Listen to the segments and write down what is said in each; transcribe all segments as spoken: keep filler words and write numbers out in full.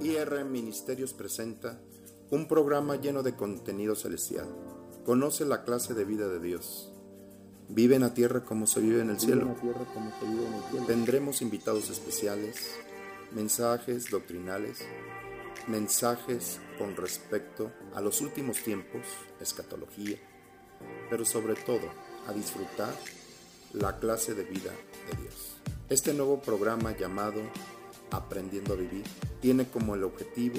I R Ministerios presenta un programa lleno de contenido celestial. Conoce la clase de vida de Dios. Vive en la tierra como se vive en el cielo. Tendremos invitados especiales, mensajes doctrinales, mensajes con respecto a los últimos tiempos, escatología, pero sobre todo a disfrutar la clase de vida de Dios. Este nuevo programa llamado Aprendiendo a Vivir tiene como el objetivo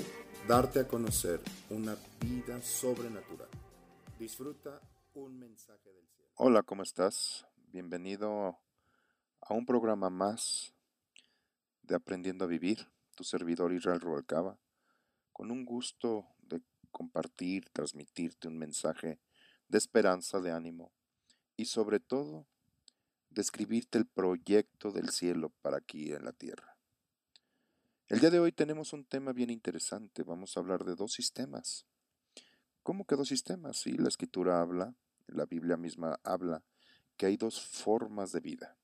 darte a conocer una vida sobrenatural. Disfruta un mensaje del cielo. Hola, ¿cómo estás? Bienvenido a un programa más de Aprendiendo a Vivir, tu servidor Israel Rubalcaba, con un gusto de compartir, transmitirte un mensaje de esperanza, de ánimo y sobre todo describirte el proyecto del cielo para aquí en la tierra. El día de hoy tenemos un tema bien interesante. Vamos a hablar de dos sistemas. ¿Cómo que dos sistemas? Sí, la Escritura habla, la Biblia misma habla, que hay dos formas de vida.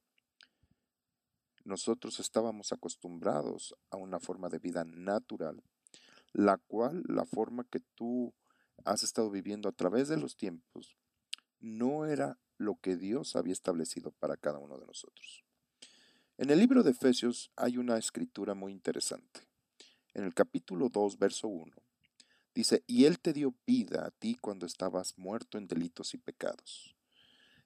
Nosotros estábamos acostumbrados a una forma de vida natural, la cual, la forma que tú has estado viviendo a través de los tiempos, no era lo que Dios había establecido para cada uno de nosotros. En el libro de Efesios hay una escritura muy interesante. En el capítulo dos, verso uno, dice: y Él te dio vida a ti cuando estabas muerto en delitos y pecados,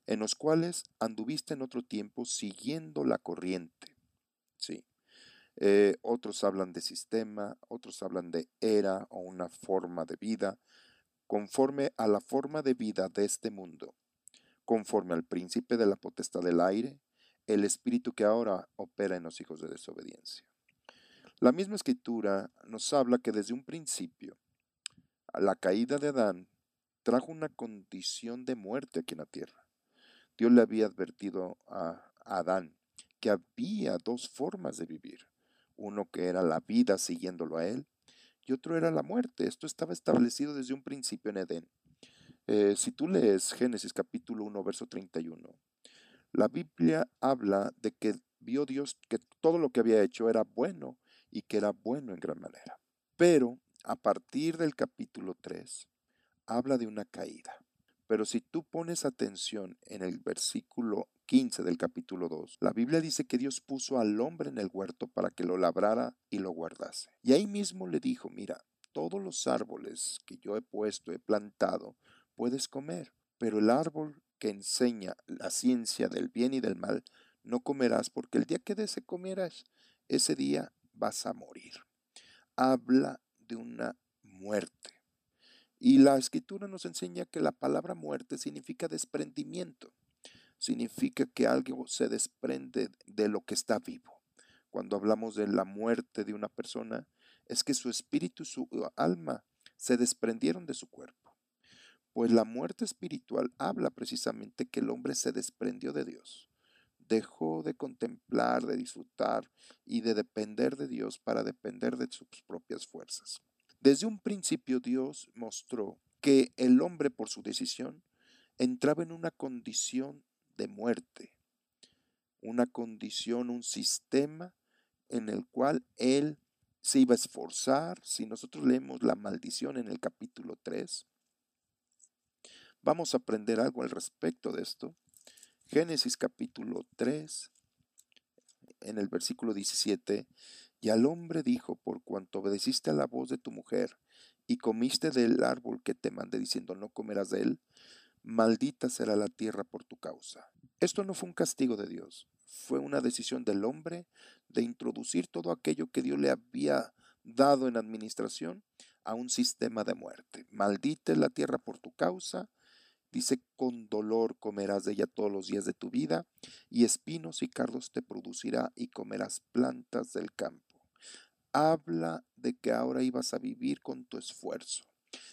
en los cuales anduviste en otro tiempo siguiendo la corriente. Sí. Eh, otros hablan de sistema, otros hablan de era o una forma de vida, conforme a la forma de vida de este mundo, conforme al príncipe de la potestad del aire, el espíritu que ahora opera en los hijos de desobediencia. La misma escritura nos habla que desde un principio, la caída de Adán trajo una condición de muerte aquí en la tierra. Dios le había advertido a Adán que había dos formas de vivir. Uno que era la vida siguiéndolo a él y otro era la muerte. Esto estaba establecido desde un principio en Edén. Eh, si tú lees Génesis capítulo uno, verso treinta y uno, la Biblia habla de que vio Dios que todo lo que había hecho era bueno y que era bueno en gran manera. Pero a partir del capítulo tres habla de una caída. Pero si tú pones atención en el versículo quince del capítulo dos, la Biblia dice que Dios puso al hombre en el huerto para que lo labrara y lo guardase. Y ahí mismo le dijo: mira, todos los árboles que yo he puesto, he plantado, puedes comer, pero el árbol que enseña la ciencia del bien y del mal no comerás, porque el día que de ese comieras, ese día vas a morir. Habla de una muerte. Y la escritura nos enseña que la palabra muerte significa desprendimiento. Significa que algo se desprende de lo que está vivo. Cuando hablamos de la muerte de una persona, es que su espíritu y su alma se desprendieron de su cuerpo. Pues la muerte espiritual habla precisamente que el hombre se desprendió de Dios. Dejó de contemplar, de disfrutar y de depender de Dios para depender de sus propias fuerzas. Desde un principio Dios mostró que el hombre, por su decisión, entraba en una condición de muerte, una condición, un sistema en el cual él se iba a esforzar. Si nosotros leemos la maldición en el capítulo tres, vamos a aprender algo al respecto de esto. Génesis capítulo tres, en el versículo diecisiete, y al hombre dijo: por cuanto obedeciste a la voz de tu mujer y comiste del árbol que te mandé diciendo no comerás de él, maldita será la tierra por tu causa. Esto no fue un castigo de Dios, fue una decisión del hombre de introducir todo aquello que Dios le había dado en administración a un sistema de muerte. Maldita es la tierra por tu causa, dice, con dolor comerás de ella todos los días de tu vida, y espinos y cardos te producirá, y comerás plantas del campo. Habla de que ahora ibas a vivir con tu esfuerzo.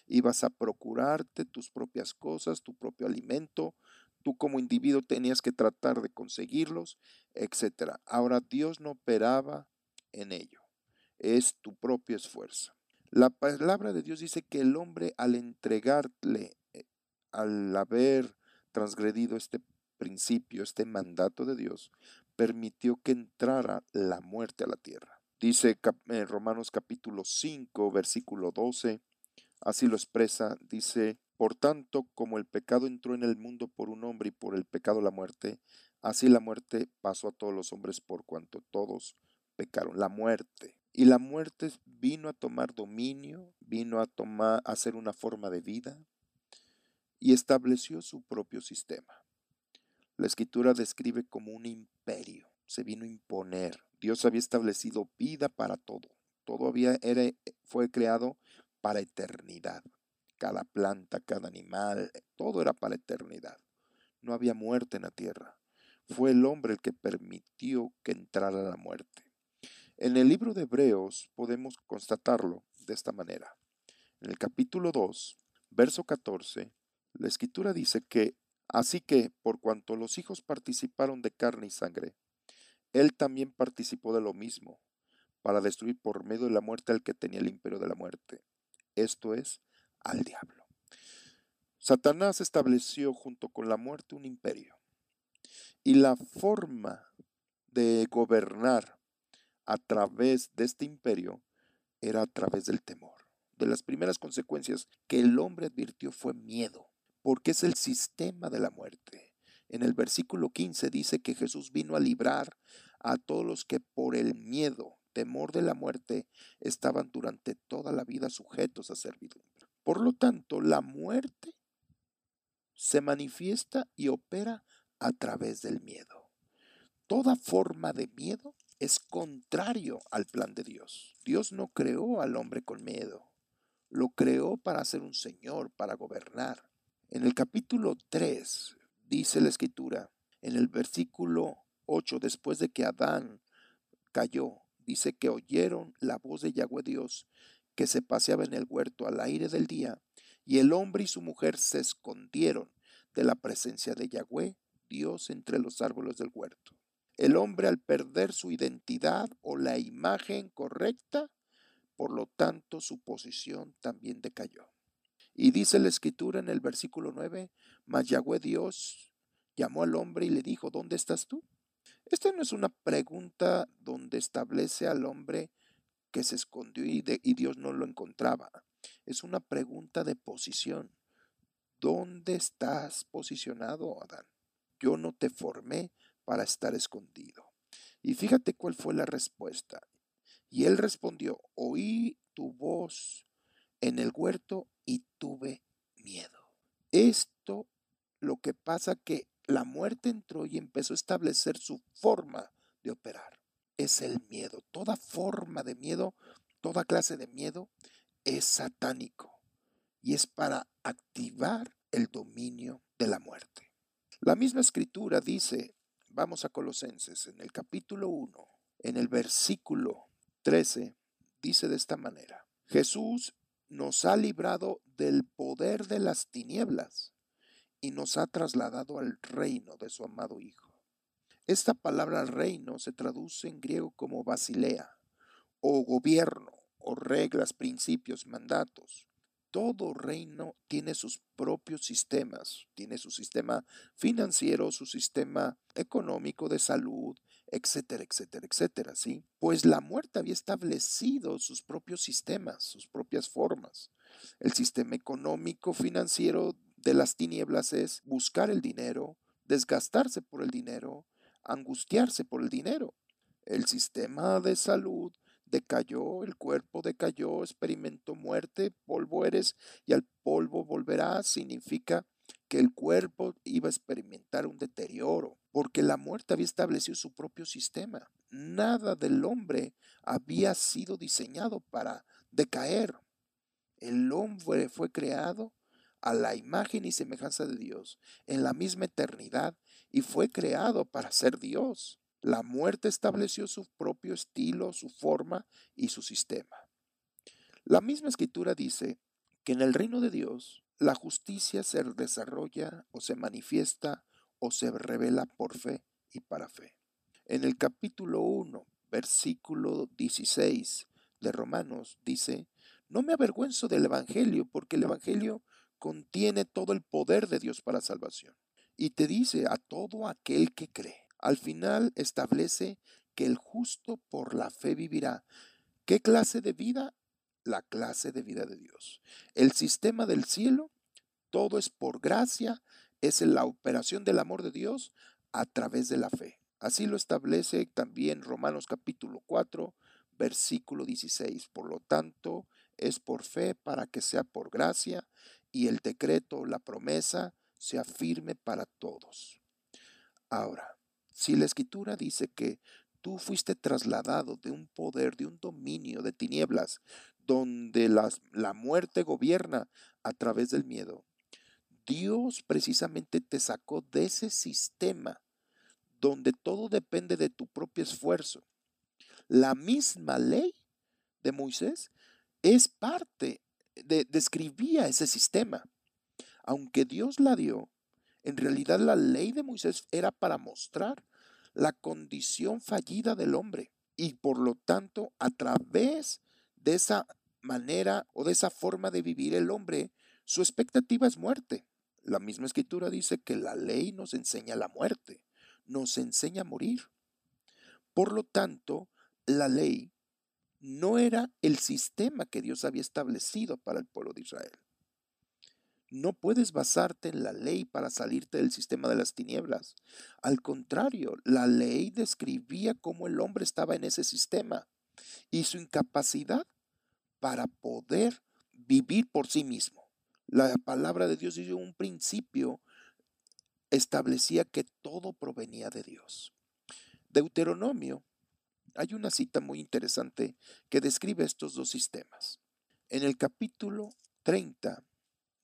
Ibas a procurarte tus propias cosas, tu propio alimento. Tú como individuo tenías que tratar de conseguirlos, etcétera. Ahora Dios no operaba en ello. Es tu propio esfuerzo. La palabra de Dios dice que el hombre, al entregarle, al haber transgredido este principio, este mandato de Dios, permitió que entrara la muerte a la tierra. Dice en Romanos capítulo cinco, versículo doce, así lo expresa, dice: por tanto, como el pecado entró en el mundo por un hombre y por el pecado la muerte, así la muerte pasó a todos los hombres por cuanto todos pecaron. La muerte. Y la muerte vino a tomar dominio, vino a tomar, a ser una forma de vida y estableció su propio sistema. La Escritura describe como un imperio. Se vino a imponer. Dios había establecido vida para todo. Todo había, era, fue creado para eternidad. Cada planta, cada animal, todo era para eternidad. No había muerte en la tierra. Fue el hombre el que permitió que entrara la muerte. En el libro de Hebreos podemos constatarlo de esta manera. En el capítulo dos, verso catorce, la Escritura dice que, así que, por cuanto los hijos participaron de carne y sangre, él también participó de lo mismo, para destruir por medio de la muerte al que tenía el imperio de la muerte. Esto es, al diablo. Satanás estableció junto con la muerte un imperio. Y la forma de gobernar a través de este imperio era a través del temor. De las primeras consecuencias que el hombre advirtió fue miedo, porque es el sistema de la muerte. En el versículo quince dice que Jesús vino a librar a todos los que por el miedo, temor de la muerte, estaban durante toda la vida sujetos a servidumbre. Por lo tanto, la muerte se manifiesta y opera a través del miedo. Toda forma de miedo es contrario al plan de Dios. Dios no creó al hombre con miedo. Lo creó para ser un señor, para gobernar. En el capítulo tres dice la Escritura, en el versículo ocho, después de que Adán cayó, dice que oyeron la voz de Yahvé Dios que se paseaba en el huerto al aire del día, y el hombre y su mujer se escondieron de la presencia de Yahvé Dios entre los árboles del huerto. El hombre, al perder su identidad o la imagen correcta, por lo tanto su posición también decayó. Y dice la Escritura en el versículo nueve, mas Yahvé Dios llamó al hombre y le dijo, ¿dónde estás tú? Esta no es una pregunta donde establece al hombre que se escondió y, de, y Dios no lo encontraba. Es una pregunta de posición. ¿Dónde estás posicionado, Adán? Yo no te formé para estar escondido. Y fíjate cuál fue la respuesta. Y él respondió, oí tu voz en el huerto y tuve miedo. Esto, lo que pasa que la muerte entró y empezó a establecer su forma de operar. Es el miedo. Toda forma de miedo, toda clase de miedo es satánico y es para activar el dominio de la muerte. La misma Escritura dice, vamos a Colosenses, en el capítulo uno, en el versículo trece, dice de esta manera, Jesús nos ha librado del poder de las tinieblas y nos ha trasladado al reino de su amado Hijo. Esta palabra reino se traduce en griego como basilea, o gobierno, o reglas, principios, mandatos. Todo reino tiene sus propios sistemas, tiene su sistema financiero, su sistema económico, de salud, etcétera, etcétera, etcétera, ¿sí? Pues la muerte había establecido sus propios sistemas, sus propias formas. El sistema económico, financiero de las tinieblas es buscar el dinero, desgastarse por el dinero, angustiarse por el dinero. El sistema de salud decayó, el cuerpo decayó, experimentó muerte, polvo eres y al polvo volverás. Significa que el cuerpo iba a experimentar un deterioro, porque la muerte había establecido su propio sistema. Nada del hombre había sido diseñado para decaer. El hombre fue creado a la imagen y semejanza de Dios, en la misma eternidad, y fue creado para ser Dios. La muerte estableció su propio estilo, su forma y su sistema. La misma Escritura dice que en el reino de Dios, la justicia se desarrolla o se manifiesta o se revela por fe y para fe. En el capítulo uno, versículo dieciséis de Romanos, dice, no me avergüenzo del evangelio, porque el evangelio contiene todo el poder de Dios para salvación. Y te dice a todo aquel que cree. Al final establece que el justo por la fe vivirá. ¿Qué clase de vida? La clase de vida de Dios. El sistema del cielo, todo es por gracia, es la operación del amor de Dios a través de la fe. Así lo establece también Romanos capítulo cuatro, versículo dieciséis. Por lo tanto, es por fe para que sea por gracia, y el decreto, la promesa, sea firme para todos. Ahora, si la Escritura dice que tú fuiste trasladado de un poder, de un dominio de tinieblas, donde las, la muerte gobierna a través del miedo, Dios precisamente te sacó de ese sistema donde todo depende de tu propio esfuerzo. La misma ley de Moisés es parte, de, describía ese sistema. Aunque Dios la dio, en realidad la ley de Moisés era para mostrar la condición fallida del hombre. Y por lo tanto, a través de esa manera o de esa forma de vivir el hombre, su expectativa es muerte. La misma Escritura dice que la ley nos enseña la muerte, nos enseña a morir. Por lo tanto, la ley no era el sistema que Dios había establecido para el pueblo de Israel. No puedes basarte en la ley para salirte del sistema de las tinieblas. Al contrario, la ley describía cómo el hombre estaba en ese sistema y su incapacidad para poder vivir por sí mismo. La palabra de Dios desde un principio establecía que todo provenía de Dios. Deuteronomio, hay una cita muy interesante que describe estos dos sistemas. En el capítulo treinta,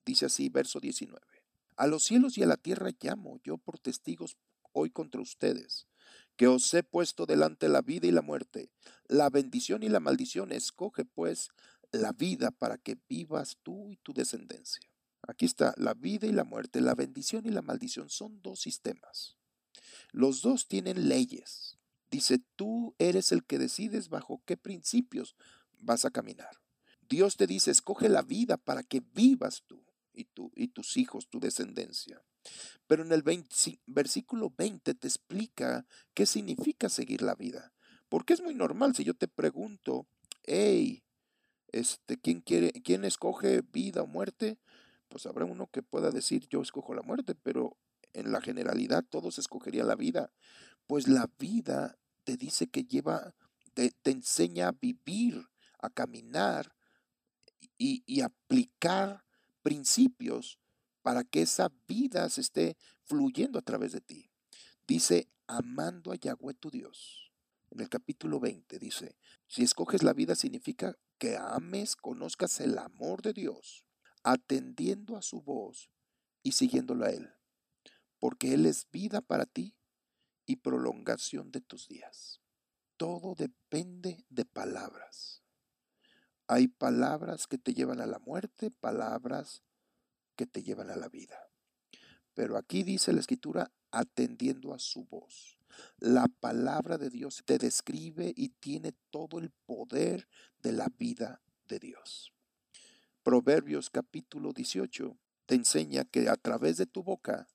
dice así, verso diecinueve. A los cielos y a la tierra llamo yo por testigos hoy contra ustedes, que os he puesto delante la vida y la muerte, la bendición y la maldición. Escoge pues la vida para que vivas tú y tu descendencia. Aquí está, la vida y la muerte, la bendición y la maldición son dos sistemas. Los dos tienen leyes. Dice, tú eres el que decides bajo qué principios vas a caminar. Dios te dice, escoge la vida para que vivas tú y, tú, y tus hijos, tu descendencia. Pero en el veinte, versículo veinte te explica qué significa seguir la vida. Porque es muy normal si yo te pregunto, hey, este, ¿quién quiere, quién escoge vida o muerte? Pues habrá uno que pueda decir, yo escojo la muerte, pero en la generalidad todos escogerían la vida. Pues la vida te dice que lleva, te, te enseña a vivir, a caminar y, y aplicar principios para que esa vida se esté fluyendo a través de ti. Dice, amando a Yahweh tu Dios. En el capítulo veinte dice, si escoges la vida significa que ames, conozcas el amor de Dios, atendiendo a su voz y siguiéndolo a Él, porque Él es vida para ti y prolongación de tus días. Todo depende de palabras. Hay palabras que te llevan a la muerte, palabras que te llevan a la vida. Pero aquí dice la Escritura, atendiendo a su voz. La palabra de Dios te describe y tiene todo el poder de la vida de Dios. Proverbios capítulo dieciocho te enseña que a través de tu boca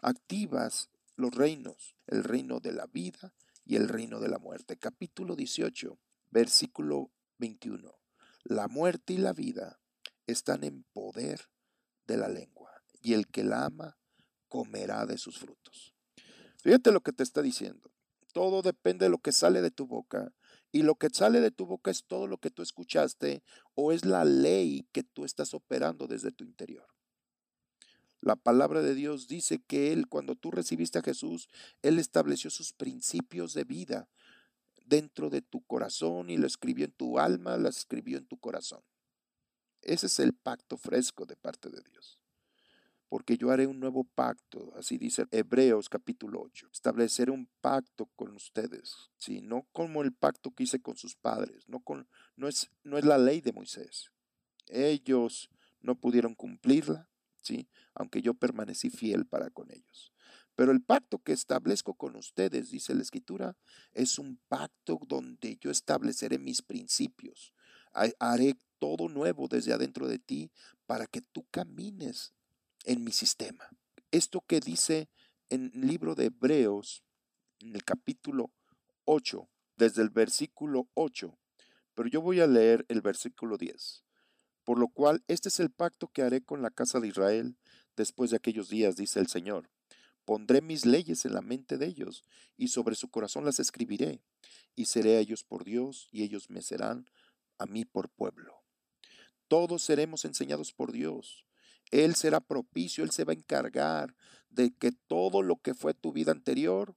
activas los reinos, el reino de la vida y el reino de la muerte. Capítulo dieciocho, versículo veintiuno. La muerte y la vida están en poder de la lengua, y el que la ama comerá de sus frutos. Fíjate lo que te está diciendo. Todo depende de lo que sale de tu boca, y lo que sale de tu boca es todo lo que tú escuchaste o es la ley que tú estás operando desde tu interior. La palabra de Dios dice que Él, cuando tú recibiste a Jesús, Él estableció sus principios de vida dentro de tu corazón y lo escribió en tu alma, lo escribió en tu corazón. Ese es el pacto fresco de parte de Dios. Porque yo haré un nuevo pacto, así dice Hebreos capítulo ocho. Estableceré un pacto con ustedes, ¿sí? No como el pacto que hice con sus padres, no, con, no, es, no es la ley de Moisés. Ellos no pudieron cumplirla, ¿sí? Aunque yo permanecí fiel para con ellos. Pero el pacto que establezco con ustedes, dice la Escritura, es un pacto donde yo estableceré mis principios. Haré todo nuevo desde adentro de ti para que tú camines en mi sistema. Esto que dice en el libro de Hebreos, en el capítulo ocho, desde el versículo ocho, pero yo voy a leer el versículo diez. Por lo cual, este es el pacto que haré con la casa de Israel después de aquellos días, dice el Señor. Pondré mis leyes en la mente de ellos, y sobre su corazón las escribiré, y seré a ellos por Dios, y ellos me serán a mí por pueblo. Todos seremos enseñados por Dios. Él será propicio, Él se va a encargar de que todo lo que fue tu vida anterior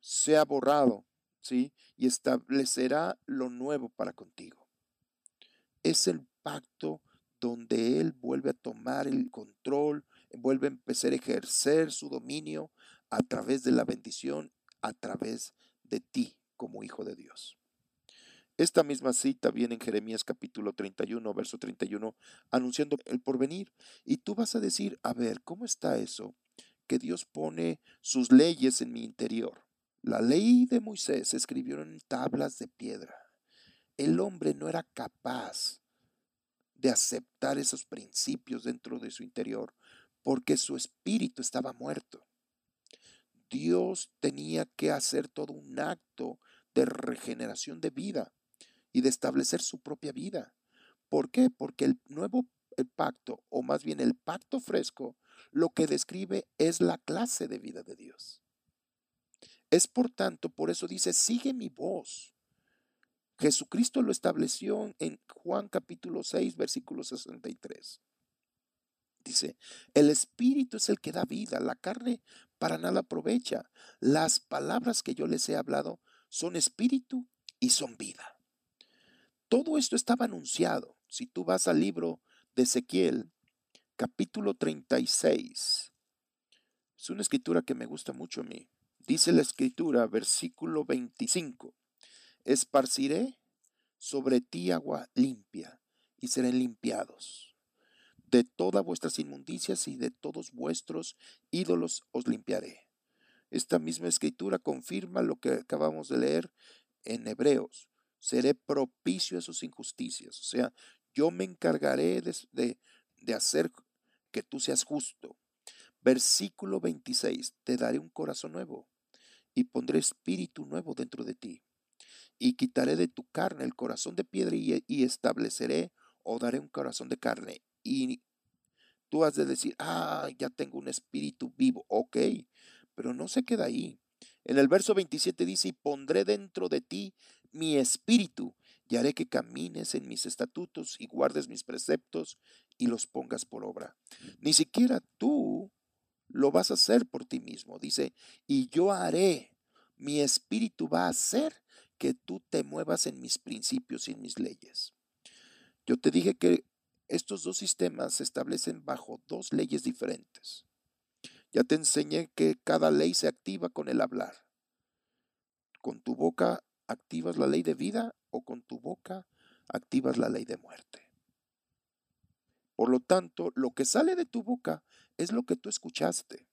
sea borrado, ¿sí? Y establecerá lo nuevo para contigo. Es el pacto donde Él vuelve a tomar el control, vuelve a empezar a ejercer su dominio a través de la bendición, a través de ti como hijo de Dios. Esta misma cita viene en Jeremías capítulo treinta y uno, verso treinta y uno, anunciando el porvenir. Y tú vas a decir, a ver, ¿cómo está eso? Que Dios pone sus leyes en mi interior. La ley de Moisés se escribió en tablas de piedra. El hombre no era capaz de aceptar esos principios dentro de su interior, porque su espíritu estaba muerto. Dios tenía que hacer todo un acto de regeneración de vida y de establecer su propia vida. ¿Por qué? Porque el nuevo el pacto, o más bien el pacto fresco, lo que describe es la clase de vida de Dios. Es por tanto, por eso dice, sigue mi voz. Jesucristo lo estableció en Juan capítulo seis, versículo sesenta y tres. Dice, el espíritu es el que da vida, la carne para nada aprovecha. Las palabras que yo les he hablado son espíritu y son vida. Todo esto estaba anunciado. Si tú vas al libro de Ezequiel, capítulo treinta y seis, es una escritura que me gusta mucho a mí. Dice la escritura, versículo veinticinco, esparciré sobre ti agua limpia y serán limpiados. De todas vuestras inmundicias y de todos vuestros ídolos os limpiaré. Esta misma escritura confirma lo que acabamos de leer en Hebreos. Seré propicio a sus injusticias. O sea, yo me encargaré de, de, de hacer que tú seas justo. Versículo veintiséis. Te daré un corazón nuevo y pondré espíritu nuevo dentro de ti. Y quitaré de tu carne el corazón de piedra y, y estableceré o daré un corazón de carne. Y tú has de decir, ah, ya tengo un espíritu vivo. Ok. Pero no se queda ahí. En el verso veintisiete dice, y pondré dentro de ti mi espíritu, y haré que camines en mis estatutos y guardes mis preceptos y los pongas por obra. Ni siquiera tú lo vas a hacer por ti mismo. Dice, y yo haré, mi espíritu va a hacer que tú te muevas en mis principios y en mis leyes. Yo te dije que estos dos sistemas se establecen bajo dos leyes diferentes. Ya te enseñé que cada ley se activa con el hablar. Con tu boca activas la ley de vida o con tu boca activas la ley de muerte. Por lo tanto, lo que sale de tu boca es lo que tú escuchaste.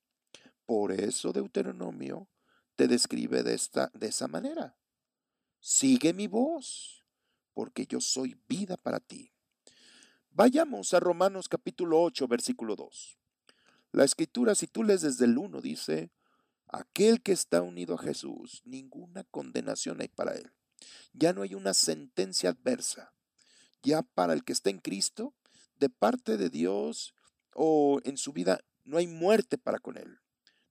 Por eso Deuteronomio te describe de, esta, de esa manera. Sigue mi voz, porque yo soy vida para ti. Vayamos a Romanos capítulo ocho, versículo dos. La escritura, si tú lees desde el uno, dice, aquel que está unido a Jesús, ninguna condenación hay para él. Ya no hay una sentencia adversa. Ya para el que está en Cristo, de parte de Dios o en su vida, no hay muerte para con él.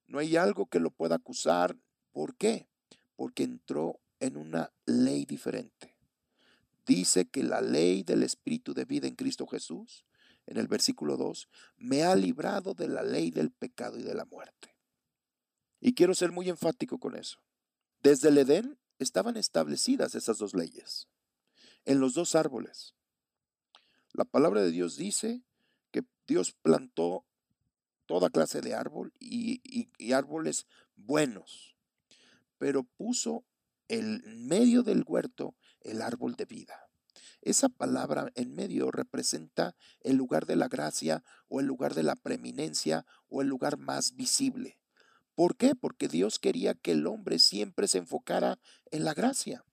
No hay algo que lo pueda acusar. ¿Por qué? Porque entró en una ley diferente. Dice que la ley del Espíritu de vida en Cristo Jesús, en el versículo dos, me ha librado de la ley del pecado y de la muerte. Y quiero ser muy enfático con eso. Desde el Edén estaban establecidas esas dos leyes, en los dos árboles. La palabra de Dios dice que Dios plantó toda clase de árbol y, y, y árboles buenos, pero puso en medio del huerto el árbol de vida. Esa palabra en medio representa el lugar de la gracia o el lugar de la preeminencia o el lugar más visible. ¿Por qué? Porque Dios quería que el hombre siempre se enfocara en la gracia,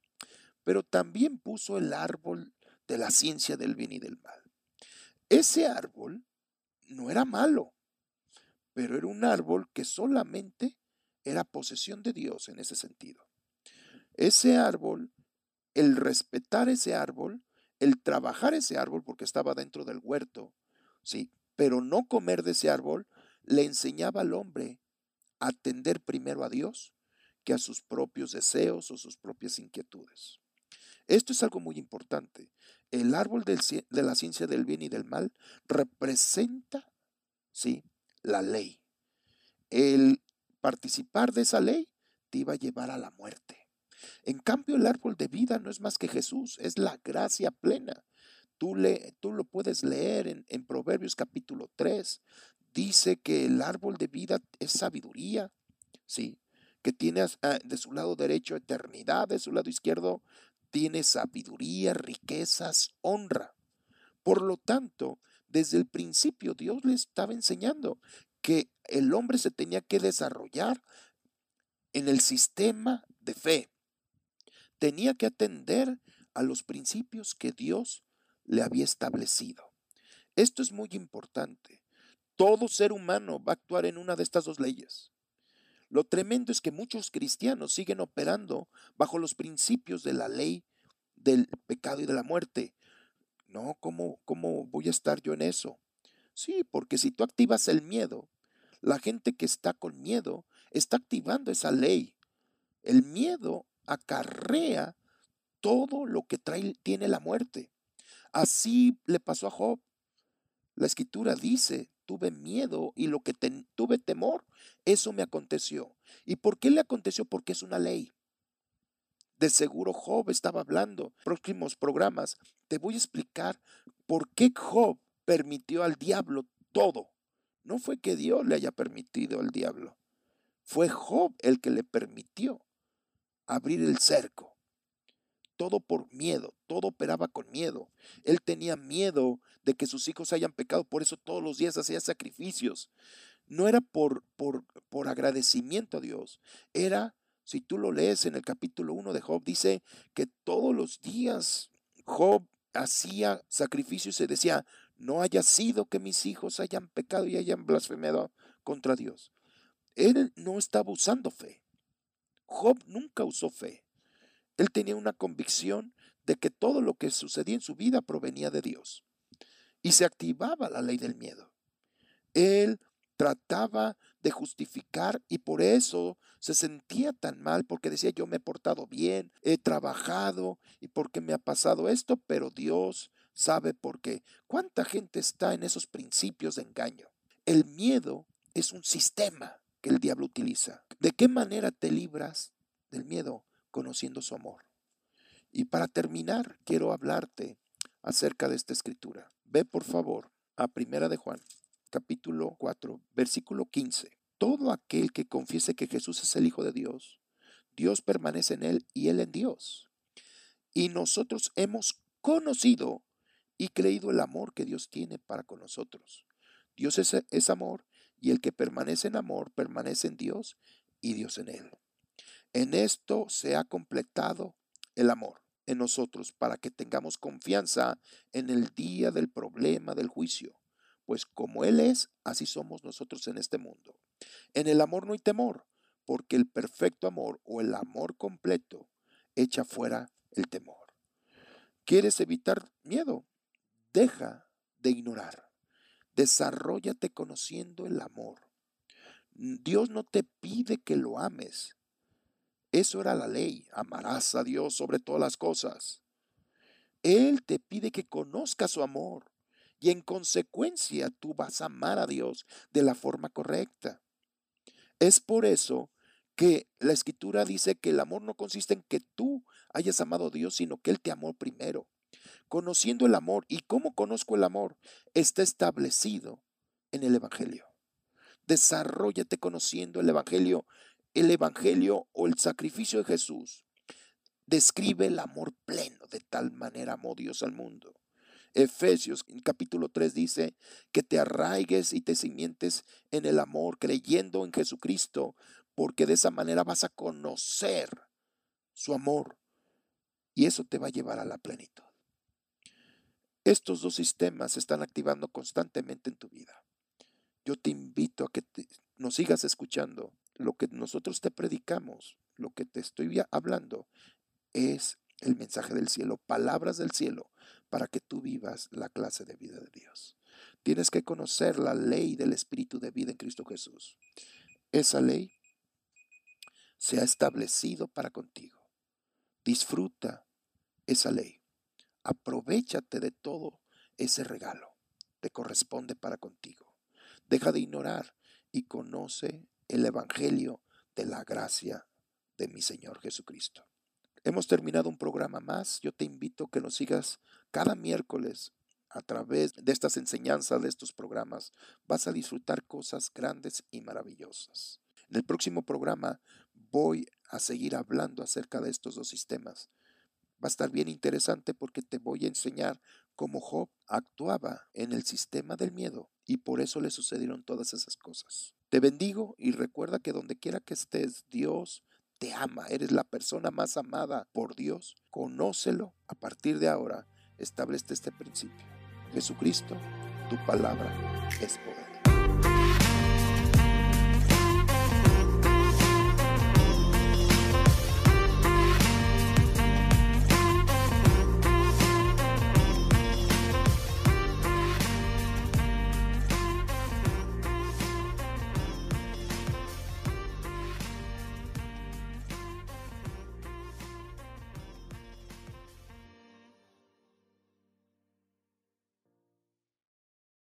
pero también puso el árbol de la ciencia del bien y del mal. Ese árbol no era malo, pero era un árbol que solamente era posesión de Dios en ese sentido. ese árbol, el respetar ese árbol, el trabajar ese árbol, porque estaba dentro del huerto, sí, pero no comer de ese árbol, le enseñaba al hombre a atender primero a Dios que a sus propios deseos o sus propias inquietudes. Esto es algo muy importante. El árbol del, de la ciencia del bien y del mal representa, sí, la ley. El participar de esa ley te iba a llevar a la muerte. En cambio, el árbol de vida no es más que Jesús, es la gracia plena. Tú, le, tú lo puedes leer en, en Proverbios capítulo tres. Dice que el árbol de vida es sabiduría, ¿sí? Que tiene de su lado derecho eternidad, de su lado izquierdo tiene sabiduría, riquezas, honra. Por lo tanto, desde el principio Dios le estaba enseñando que el hombre se tenía que desarrollar en el sistema de fe. Tenía que atender a los principios que Dios le había establecido. Esto es muy importante. Todo ser humano va a actuar en una de estas dos leyes. Lo tremendo es que muchos cristianos siguen operando bajo los principios de la ley del pecado y de la muerte. No, ¿cómo, cómo voy a estar yo en eso? Sí, porque si tú activas el miedo, la gente que está con miedo está activando esa ley. El miedo acarrea todo lo que trae, tiene la muerte. Así le pasó a Job. La escritura dice: tuve miedo y lo que ten, tuve temor, eso me aconteció. ¿Y por qué le aconteció? Porque es una ley. De seguro Job estaba hablando. En próximos programas te voy a explicar por qué Job permitió al diablo todo. No fue que Dios le haya permitido al diablo. Fue Job el que le permitió abrir el cerco. Todo por miedo, todo operaba con miedo. Él tenía miedo de que sus hijos hayan pecado, por eso todos los días hacía sacrificios. No era por, por, por agradecimiento a Dios, era, si tú lo lees en el capítulo uno de Job, dice que todos los días Job hacía sacrificios y se decía: no haya sido que mis hijos hayan pecado y hayan blasfemado contra Dios. Él no estaba usando fe. Job nunca usó fe. Él tenía una convicción de que todo lo que sucedía en su vida provenía de Dios. Y se activaba la ley del miedo. Él trataba de justificar y por eso se sentía tan mal, porque decía: yo me he portado bien, he trabajado, y por qué me ha pasado esto, pero Dios sabe por qué. ¿Cuánta gente está en esos principios de engaño? El miedo es un sistema que el diablo utiliza. ¿De qué manera te libras del miedo? Conociendo su amor. Y para terminar, quiero hablarte acerca de esta escritura. Ve por favor a Primera de Juan, capítulo cuatro, versículo quince. Todo aquel que confiese que Jesús es el Hijo de Dios, Dios permanece en él y él en Dios. Y nosotros hemos conocido y creído el amor que Dios tiene para con nosotros. Dios es, es amor, y el que permanece en amor permanece en Dios y Dios en él. En esto se ha completado el amor en nosotros, para que tengamos confianza en el día del problema del juicio. Pues como Él es, así somos nosotros en este mundo. En el amor no hay temor, porque el perfecto amor o el amor completo echa fuera el temor. ¿Quieres evitar miedo? Deja de ignorar. Desarróllate conociendo el amor. Dios no te pide que lo ames. Eso era la ley: amarás a Dios sobre todas las cosas. Él te pide que conozcas su amor. Y en consecuencia tú vas a amar a Dios de la forma correcta. Es por eso que la escritura dice que el amor no consiste en que tú hayas amado a Dios, sino que Él te amó primero. Conociendo el amor. ¿Y cómo conozco el amor? Está establecido en el Evangelio. Desarróllate conociendo el Evangelio. El Evangelio o el sacrificio de Jesús describe el amor pleno. De tal manera amó Dios al mundo. Efesios capítulo tres dice que te arraigues y te cimientes en el amor, creyendo en Jesucristo, porque de esa manera vas a conocer su amor y eso te va a llevar a la plenitud. Estos dos sistemas se están activando constantemente en tu vida. Yo te invito a que te, nos sigas escuchando lo que nosotros te predicamos lo que te estoy hablando es el mensaje del cielo, palabras del cielo, para que tú vivas la clase de vida de Dios. Tienes que conocer la ley del Espíritu de vida en Cristo Jesús. Esa ley se ha establecido para contigo. Disfruta esa ley. Aprovéchate de todo ese regalo. Te corresponde para contigo. Deja de ignorar y conoce el Evangelio de la gracia de mi Señor Jesucristo. Hemos terminado un programa más. Yo te invito a que nos sigas cada miércoles a través de estas enseñanzas, de estos programas. Vas a disfrutar cosas grandes y maravillosas. En el próximo programa voy a seguir hablando acerca de estos dos sistemas. Va a estar bien interesante porque te voy a enseñar cómo Job actuaba en el sistema del miedo y por eso le sucedieron todas esas cosas. Te bendigo y recuerda que donde quiera que estés, Dios te ama, eres la persona más amada por Dios. Conócelo a partir de ahora. Establece este principio. Jesucristo, tu palabra es poder.